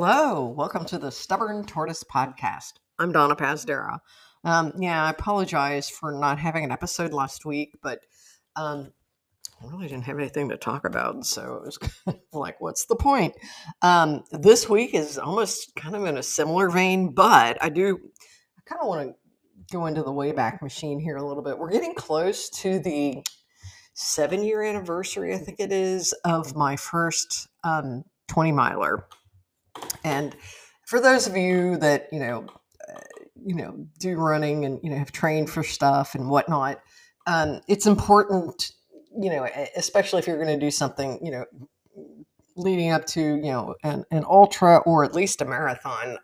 Hello, welcome to the Stubborn Tortoise Podcast. I'm Donna Pazdera. I apologize for not having an episode last week, but I really didn't have anything to talk about, so it was kind of like, what's the point? This week is almost kind of in a similar vein, but I kind of want to go into the Wayback Machine here a little bit. We're getting close to the 7-year anniversary, I think it is, of my first 20-miler. And for those of you that, do running and, have trained for stuff and whatnot, it's important, especially if you're going to do something, leading up to, an ultra or at least a marathon,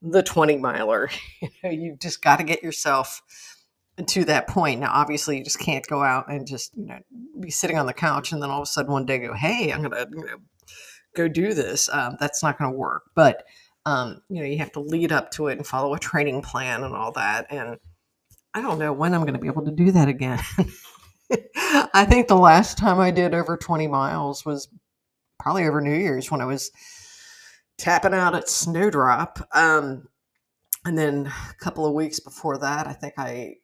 the 20-miler, you've just got to get yourself to that point. Now, obviously you just can't go out and just, be sitting on the couch and then all of a sudden one day go, hey, I'm going to, go do this. That's not going to work, but, you have to lead up to it and follow a training plan and all that. And I don't know when I'm going to be able to do that again. I think the last time I did over 20 miles was probably over New Year's when I was tapping out at Snowdrop. And then a couple of weeks before that, I think I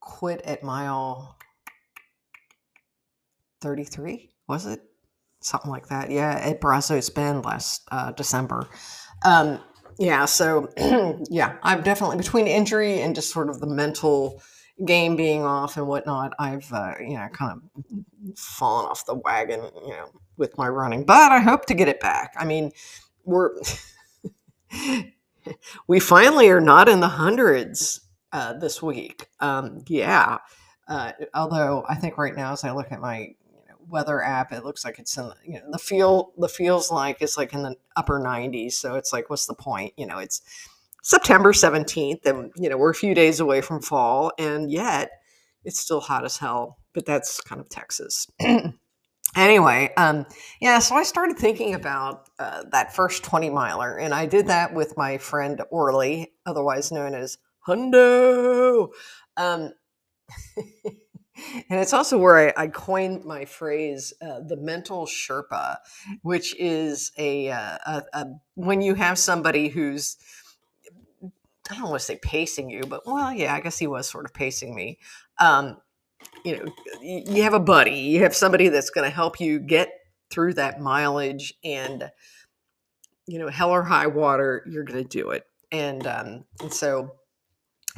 quit at mile 33, was it? Something like that. Yeah. At Brazos Bend last December. So I've definitely, between injury and just sort of the mental game being off and whatnot, I've, kind of fallen off the wagon, with my running, but I hope to get it back. I mean, we finally are not in the hundreds this week. Although I think right now, as I look at my weather app, it looks like it's in the feels like it's like in the upper 90s. So it's like, what's the point? It's September 17th and, we're a few days away from fall and yet it's still hot as hell, but that's kind of Texas. Anyway. So I started thinking about that first 20-miler and I did that with my friend Orly, otherwise known as Hundo. And it's also where I coined my phrase, the mental Sherpa, which is when you have somebody who's, I don't want to say pacing you, but I guess he was sort of pacing me. You have a buddy, you have somebody that's going to help you get through that mileage and, hell or high water, you're going to do it. And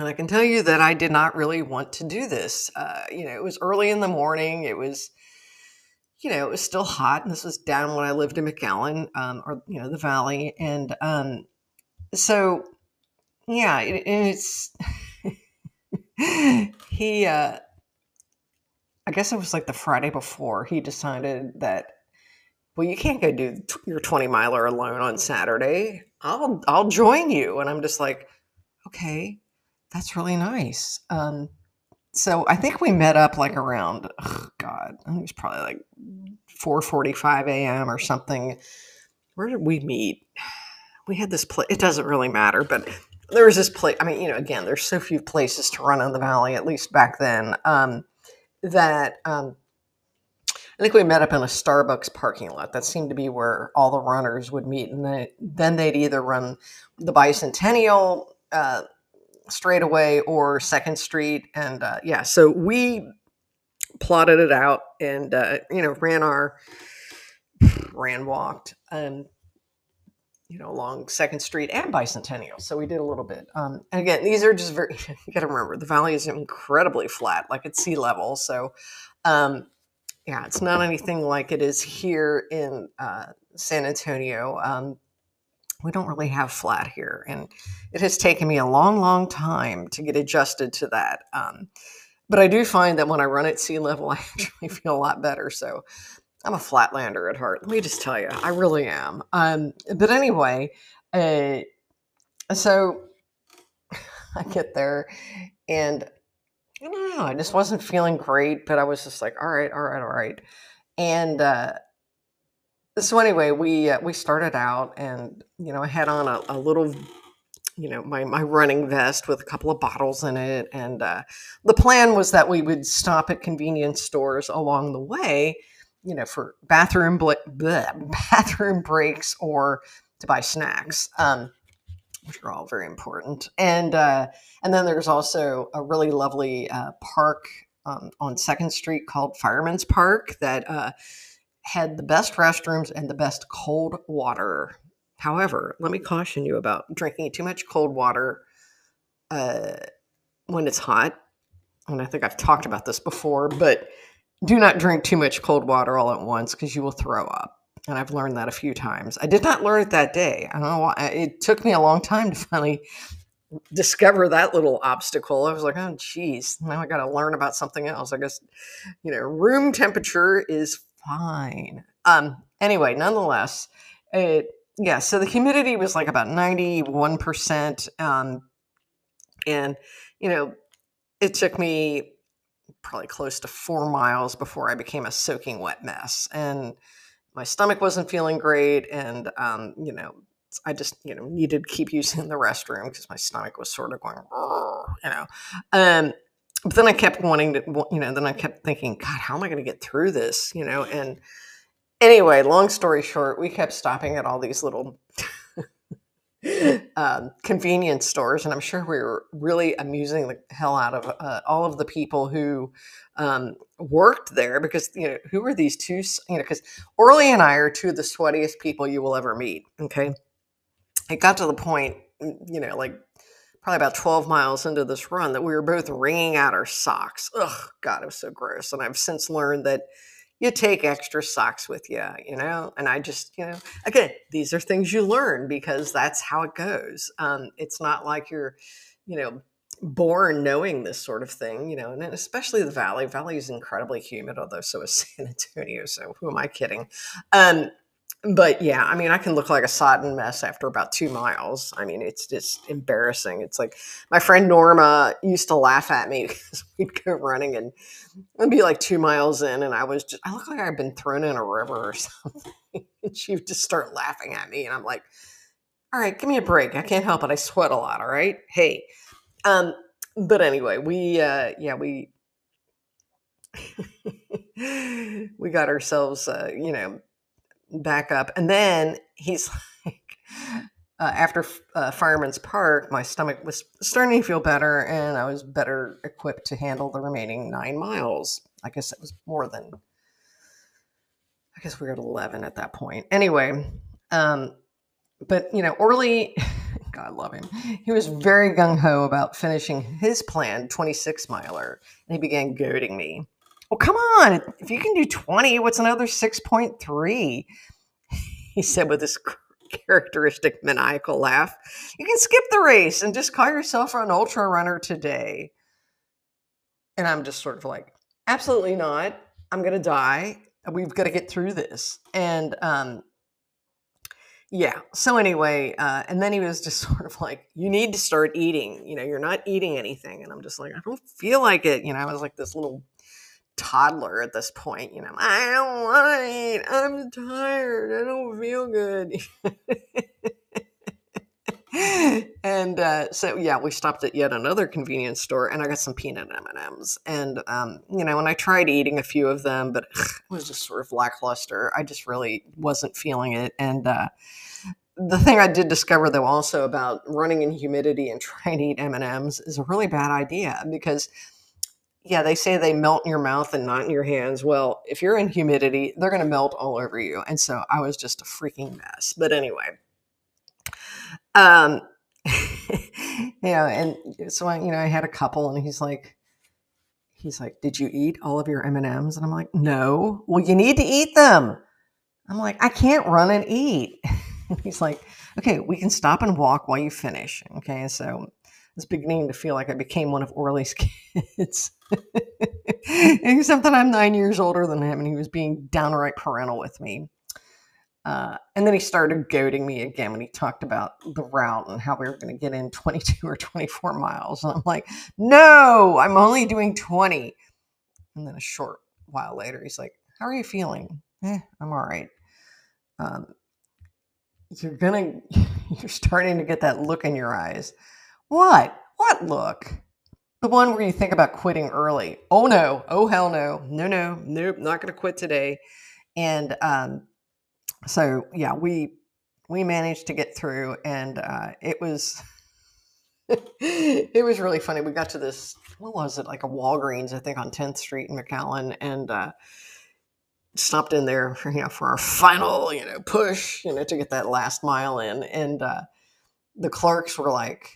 I can tell you that I did not really want to do this. It was early in the morning. It was, it was still hot. And this was down when I lived in McAllen, the valley. And it's, I guess it was like the Friday before he decided that, you can't go do your 20-miler alone on Saturday. I'll join you. And I'm just like, okay. That's really nice. So I think we met up like around, I think it was probably like 4:45 a.m. or something. Where did we meet? We had this place. It doesn't really matter, but there was this place. I mean, again, there's so few places to run in the valley, at least back then, I think we met up in a Starbucks parking lot. That seemed to be where all the runners would meet. And then they'd either run the bicentennial, straightaway or Second Street. And, so we plotted it out and, walked, along Second Street and Bicentennial. So we did a little bit. And again, these are just you got to remember the valley is incredibly flat, like it's sea level. So, it's not anything like it is here in, San Antonio. We don't really have flat here. And it has taken me a long, long time to get adjusted to that. But I do find that when I run at sea level, I actually feel a lot better. So I'm a flatlander at heart. Let me just tell you, I really am. But anyway, so I get there and I don't know, I just wasn't feeling great, but I was just like, all right. And, so anyway, we started out and, I had on a little, my running vest with a couple of bottles in it. And the plan was that we would stop at convenience stores along the way, for bathroom breaks or to buy snacks, which are all very important. And then there's also a really lovely park on 2nd Street called Fireman's Park that had the best restrooms and the best cold water. However, let me caution you about drinking too much cold water when it's hot. And I think I've talked about this before, but do not drink too much cold water all at once because you will throw up. And I've learned that a few times. I did not learn it that day. I don't know why. It took me a long time to finally discover that little obstacle. I was like, oh, geez, now I got to learn about something else. I guess, you know, room temperature is fine. Anyway, nonetheless, so the humidity was like about 91%. And, you know, it took me probably close to 4 miles before I became a soaking wet mess. And my stomach wasn't feeling great. And, you know, I just, you know, needed to keep using the restroom because my stomach was sort of going, you know. But then I kept wanting to, you know, then I kept thinking, God, how am I going to get through this, you know? And anyway, long story short, we kept stopping at all these little convenience stores, and I'm sure we were really amusing the hell out of all of the people who worked there, because, you know, who are these two, you know, because Orly and I are two of the sweatiest people you will ever meet. Okay. It got to the point, you know, like probably about 12 miles into this run that we were both wringing out our socks. Ugh, God, it was so gross. And I've since learned that you take extra socks with you, you know? And I just, you know, again, these are things you learn because that's how it goes. It's not like you're, you know, born knowing this sort of thing, you know, and especially the Valley. Valley is incredibly humid, although so is San Antonio. So who am I kidding? But yeah, I mean, I can look like a sodden mess after about 2 miles. I mean, it's just embarrassing. It's like my friend Norma used to laugh at me because we'd go running and I'd be like 2 miles in and I was just, I look like I'd been thrown in a river or something. And she would just start laughing at me. And I'm like, all right, give me a break. I can't help it. I sweat a lot. All right. Hey. But anyway, we got ourselves, you know, back up. And then he's like, after Fireman's Park, my stomach was starting to feel better and I was better equipped to handle the remaining 9 miles. I guess it was more than, I guess we were at 11 at that point. Anyway, but you know, Orly, God love him, he was very gung-ho about finishing his planned 26 miler and he began goading me. Well, come on. If you can do 20, what's another 6.3? He said with this characteristic maniacal laugh. You can skip the race and just call yourself an ultra runner today. And I'm just sort of like, absolutely not. I'm going to die. We've got to get through this. And yeah. So anyway, and then he was just sort of like, you need to start eating. You know, you're not eating anything. And I'm just like, I don't feel like it. You know, I was like this little toddler at this point, you know, I don't want to eat, I'm tired, I don't feel good. And so yeah, we stopped at yet another convenience store and I got some peanut M&Ms and you know, and I tried eating a few of them, but it was just sort of lackluster. I just really wasn't feeling it. And the thing I did discover though also about running in humidity and trying to eat M&Ms is a really bad idea because yeah, they say they melt in your mouth and not in your hands. Well, if you're in humidity, they're going to melt all over you. And so I was just a freaking mess. But anyway, you know, and so I, you know, I had a couple and he's like, did you eat all of your M&Ms? And I'm like, no. Well, you need to eat them. I'm like, I can't run and eat. He's like, okay, we can stop and walk while you finish. Okay. So it's beginning to feel like I became one of Orly's kids. Except that I'm 9 years older than him and he was being downright parental with me. And then he started goading me again when he talked about the route and how we were going to get in 22 or 24 miles. And I'm like, no, I'm only doing 20. And then a short while later, he's like, how are you feeling? I'm all right. You're starting to get that look in your eyes. What look? The one where you think about quitting early. Oh no. Oh, hell no. No, nope. Not going to quit today. And, so yeah, we we managed to get through, and it was really funny. We got to this, what was it, like a Walgreens, I think, on 10th Street in McAllen, and stopped in there for, for our final, push, to get that last mile in. And the clerks were like,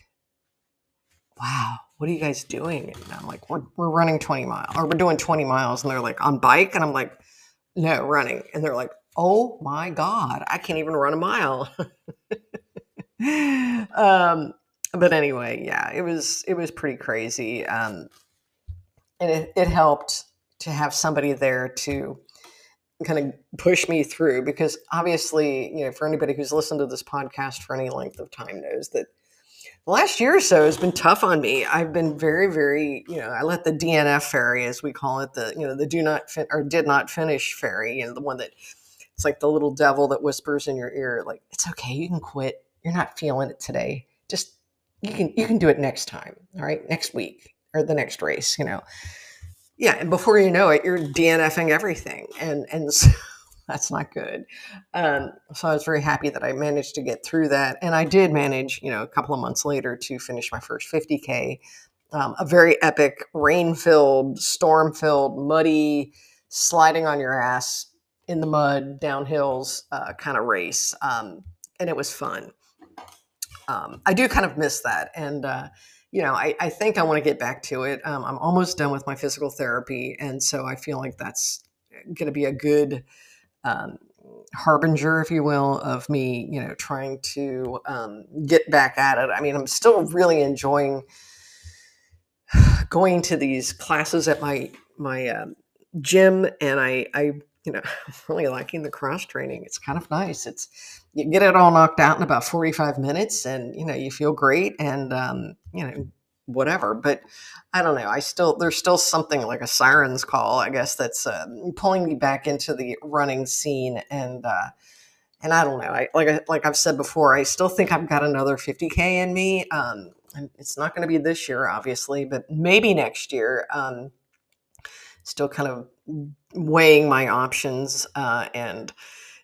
wow, what are you guys doing? And I'm like, we're running 20 miles, or we're doing 20 miles. And they're like, on bike? And I'm like, no, running. And they're like, oh my God, I can't even run a mile. But anyway, yeah, it was pretty crazy. And it helped to have somebody there to kind of push me through, because obviously, for anybody who's listened to this podcast for any length of time knows that the last year or so has been tough on me. I've been very, very, I let the DNF ferry, as we call it, the, the do not or did not finish ferry, the one that it's like the little devil that whispers in your ear, like, it's okay, you can quit. You're not feeling it today. Just, you can do it next time. All right. Next week or the next race, Yeah. And before you know it, you're DNFing everything. And so that's not good. So I was very happy that I managed to get through that. And I did manage, a couple of months later to finish my first 50K, a very epic rain-filled, storm-filled, muddy, sliding on your ass in the mud, downhills kind of race. And it was fun. I do kind of miss that. And, I think I want to get back to it. I'm almost done with my physical therapy. And so I feel like that's going to be a good harbinger, if you will, of me, trying to get back at it. I mean, I'm still really enjoying going to these classes at my gym, and I I'm really liking the cross training. It's kind of nice. You get it all knocked out in about 45 minutes, and you feel great, and whatever. But I don't know. There's still something like a siren's call, I guess, that's pulling me back into the running scene. And I don't know, like I've said before, I still think I've got another 50K in me. It's not going to be this year, obviously, but maybe next year. Still kind of weighing my options. And,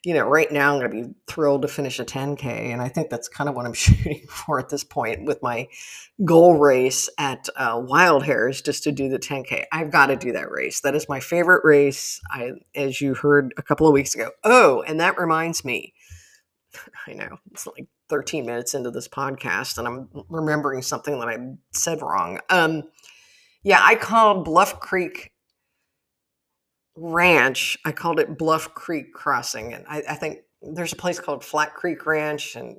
right now I'm going to be thrilled to finish a 10K. And I think that's kind of what I'm shooting for at this point with my goal race at Wild Hares, just to do the 10K. I've got to do that race. That is my favorite race. As you heard a couple of weeks ago. Oh, and that reminds me, I know it's like 13 minutes into this podcast and I'm remembering something that I said wrong. I called Bluff Creek Ranch, I called it Bluff Creek Crossing, and I think there's a place called Flat Creek Ranch, and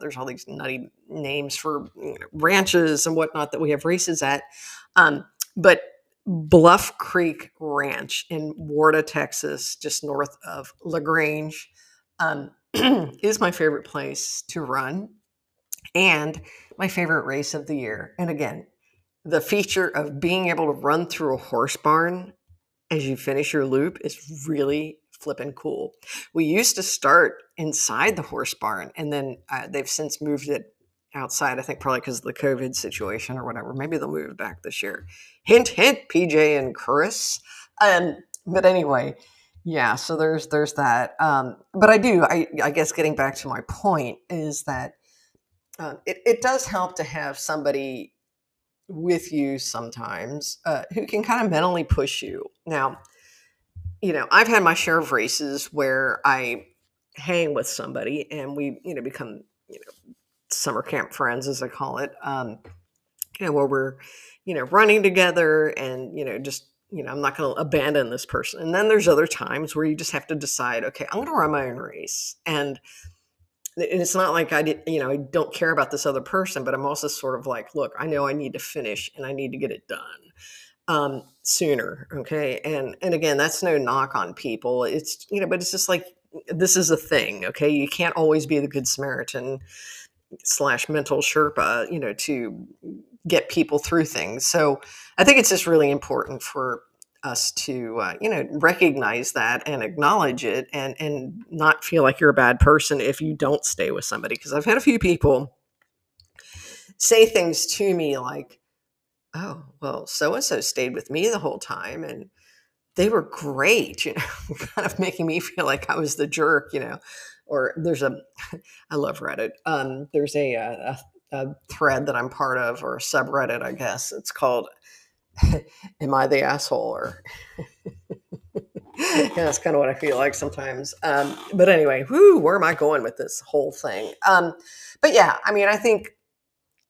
there's all these nutty names for ranches and whatnot that we have races at, but Bluff Creek Ranch in Warda, Texas, just north of LaGrange, is my favorite place to run and my favorite race of the year. And again, the feature of being able to run through a horse barn as you finish your loop is really flipping cool. We used to start inside the horse barn, and then they've since moved it outside, I think probably because of the COVID situation or whatever. Maybe they'll move it back this year. Hint, hint, PJ and Chris. But anyway, yeah, so there's that. But I guess getting back to my point is that it does help to have somebody with you sometimes, who can kind of mentally push you. Now, I've had my share of races where I hang with somebody and we, become, summer camp friends, as I call it, where we're, running together and, just, I'm not going to abandon this person. And then there's other times where you just have to decide, okay, I'm going to run my own race. And it's not like I don't care about this other person, but I'm also sort of like, look, I know I need to finish and I need to get it done sooner. Okay. And again, that's no knock on people. It's, but it's just like, this is a thing. Okay. You can't always be the good Samaritan / mental Sherpa, to get people through things. So I think it's just really important for us to, recognize that and acknowledge it and not feel like you're a bad person if you don't stay with somebody. Cause I've had a few people say things to me like, oh, well, so-and-so stayed with me the whole time and they were great, kind of making me feel like I was the jerk, or there's a, I love Reddit. There's a thread that I'm part of, or a subreddit, I guess it's called, Am I the Asshole? Or yeah, that's kind of what I feel like sometimes. But anyway, where am I going with this whole thing? But yeah, I mean, I think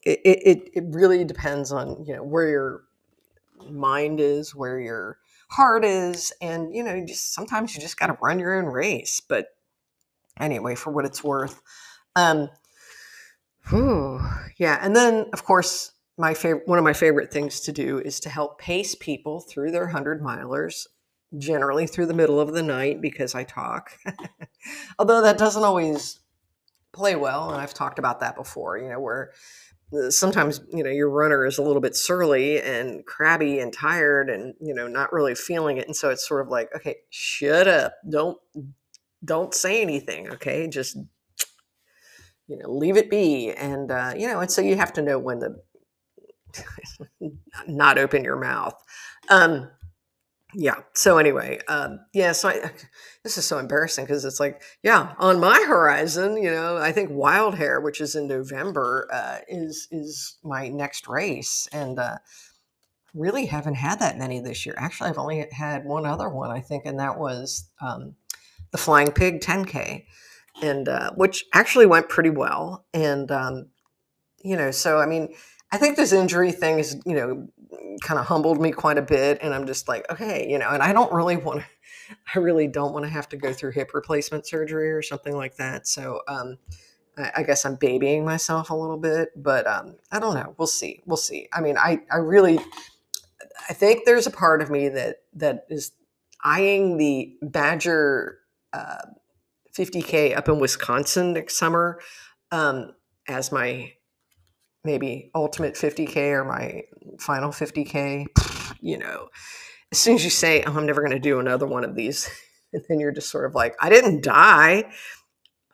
it really depends on, you know, where your mind is, where your heart is. And, you know, just sometimes you just got to run your own race. But anyway, for what it's worth, yeah. And then of course, one of my favorite things to do is to help pace people through their 100 milers, generally through the middle of the night, because I talk, although that doesn't always play well. And I've talked about that before, you know, where sometimes, you know, your runner is a little bit surly and crabby and tired and, you know, not really feeling it. And so it's sort of like, okay, shut up. Don't say anything. Okay. Just, you know, leave it be. And, you know, and so you have to know when to not open your mouth. Yeah. So anyway, yeah, so this is so embarrassing because it's like, yeah, on my horizon, you know, I think Wild Hare, which is in November, is my next race. And, really haven't had that many this year. Actually, I've only had one other one, I think. And that was, the Flying Pig 10K, and, which actually went pretty well. And, you know, so, I mean, I think this injury thing is, you know, kind of humbled me quite a bit. And I'm just like, okay, you know, and I really don't want to have to go through hip replacement surgery or something like that. So, I guess I'm babying myself a little bit, but, I don't know. We'll see. We'll see. I mean, I think there's a part of me that is eyeing the Badger, 50K up in Wisconsin next summer, as my maybe ultimate 50K or my final 50K, you know, as soon as you say, oh, I'm never going to do another one of these. And then you're just sort of like, I didn't die.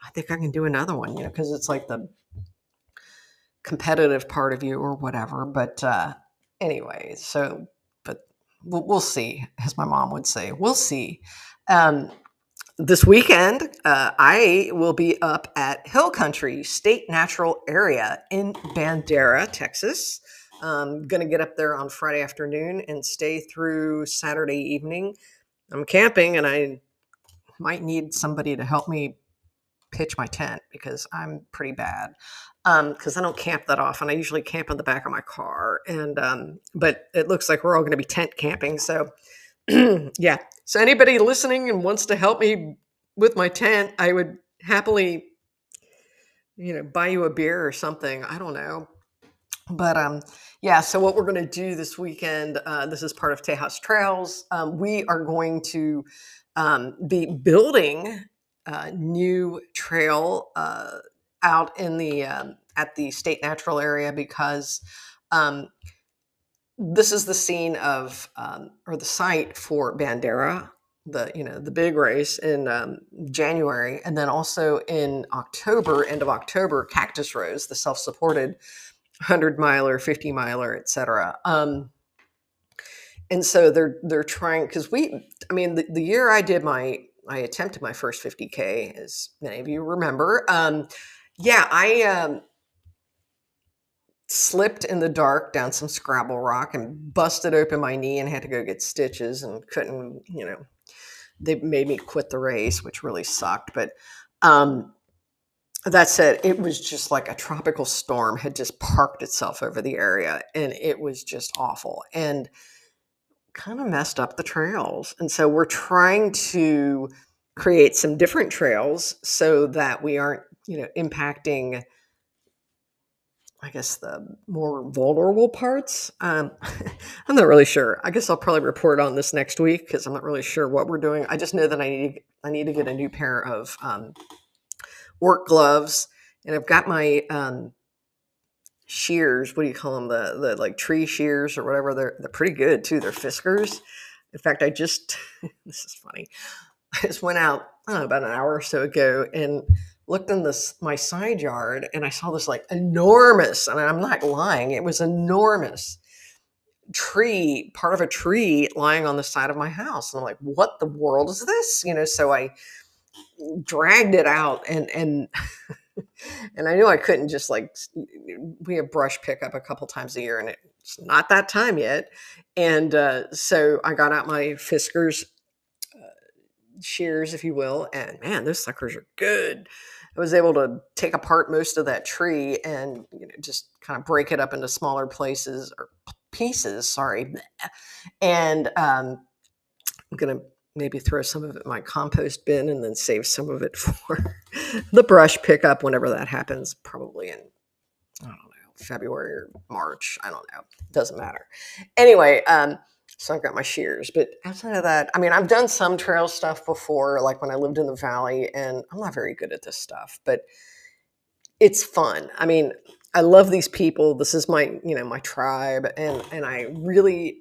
I think I can do another one, you know, cause it's like the competitive part of you or whatever. But, anyway, so, but we'll see, as my mom would say, we'll see. This weekend, I will be up at Hill Country State Natural Area in Bandera, Texas. I'm going to get up there on Friday afternoon and stay through Saturday evening. I'm camping, and I might need somebody to help me pitch my tent because I'm pretty bad. Because I don't camp that often. I usually camp in the back of my car. And but it looks like we're all going to be tent camping, so... yeah. So anybody listening and wants to help me with my tent, I would happily, you know, buy you a beer or something. I don't know. But, yeah, so what we're going to do this weekend, this is part of Tejas Trails. We are going to, be building a new trail, out in the, at the State Natural Area because, this is the scene of, or the site for Bandera, the big race in January. And then also in October, end of October, Cactus Rose, the self-supported 100 miler, 50 miler, et cetera. And so they're trying, cause the year I attempted my first 50K, as many of you remember. I slipped in the dark down some Scrabble rock and busted open my knee and had to go get stitches and couldn't, you know, they made me quit the race, which really sucked. But, that said, it was just like a tropical storm had just parked itself over the area, and it was just awful and kind of messed up the trails. And so we're trying to create some different trails so that we aren't, you know, impacting, I guess, the more vulnerable parts. I'm not really sure. I guess I'll probably report on this next week because I'm not really sure what we're doing. I just know that I need to get a new pair of work gloves, and I've got my shears. What do you call them? The like tree shears or whatever. They're pretty good too. They're Fiskars. In fact, I just this is funny. I just went out, I don't know, about an hour or so ago, and looked in my side yard, and I saw this like enormous, and I'm not lying, it was enormous tree, part of a tree lying on the side of my house. And I'm like, what the world is this? You know, so I dragged it out and I knew I couldn't just like, we have brush pickup a couple times a year and it's not that time yet. And so I got out my Fiskars shears, if you will, and man, those suckers are good. I was able to take apart most of that tree and just kind of break it up into smaller places or pieces, sorry. And I'm going to maybe throw some of it in my compost bin and then save some of it for the brush pickup whenever that happens, probably in, I don't know, February or March. I don't know. It doesn't matter. Anyway, so I've got my shears, but outside of that, I mean, I've done some trail stuff before, like when I lived in the valley, and I'm not very good at this stuff, but it's fun. I mean, I love these people. This is my, my tribe, and I really,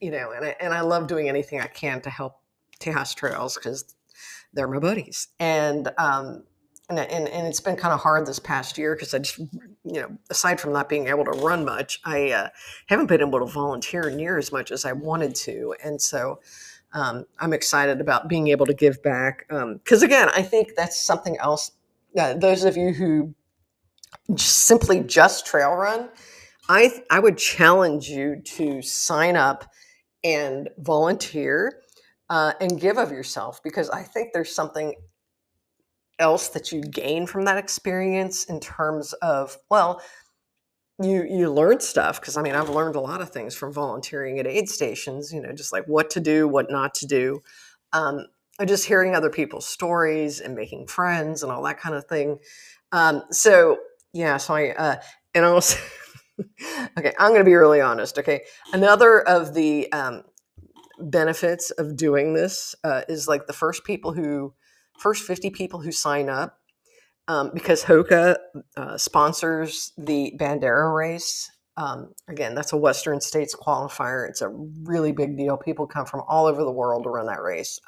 and I love doing anything I can to help Tejas Trails because they're my buddies. And it's been kind of hard this past year because I just, aside from not being able to run much, I haven't been able to volunteer near as much as I wanted to. And so I'm excited about being able to give back. Because again, I think that's something else. Those of you who simply just trail run, I would challenge you to sign up and volunteer and give of yourself, because I think there's something else that you gain from that experience in terms of, well, you learn stuff. Because I mean, I've learned a lot of things from volunteering at aid stations, just like what to do, what not to do. Just hearing other people's stories and making friends and all that kind of thing. So I also, okay, I'm going to be really honest. Okay. Another of the, benefits of doing this, is like the first 50 people who sign up, because Hoka sponsors the Bandera race. Again, that's a Western States qualifier. It's a really big deal. People come from all over the world to run that race.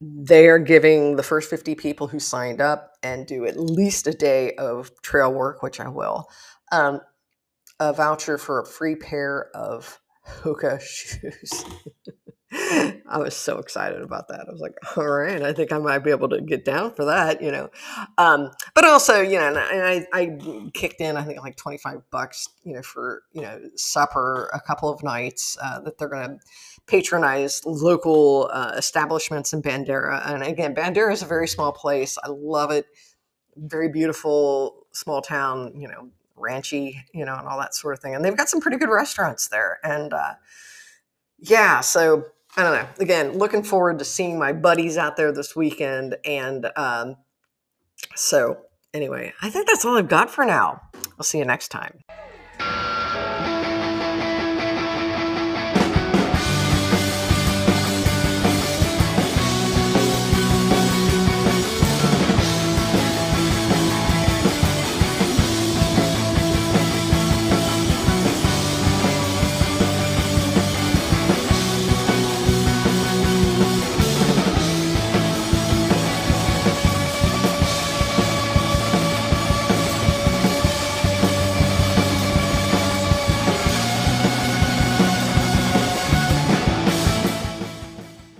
They are giving the first 50 people who signed up and do at least a day of trail work, which I will, a voucher for a free pair of Hoka shoes. I was so excited about that. I was like, all right, I think I might be able to get down for that, But also, and I kicked in, I think like $25, for, supper a couple of nights that they're going to patronize local establishments in Bandera. And again, Bandera is a very small place. I love it. Very beautiful, small town, ranchy, and all that sort of thing. And they've got some pretty good restaurants there. And yeah, so I don't know. Again, looking forward to seeing my buddies out there this weekend. And so anyway, I think that's all I've got for now. I'll see you next time.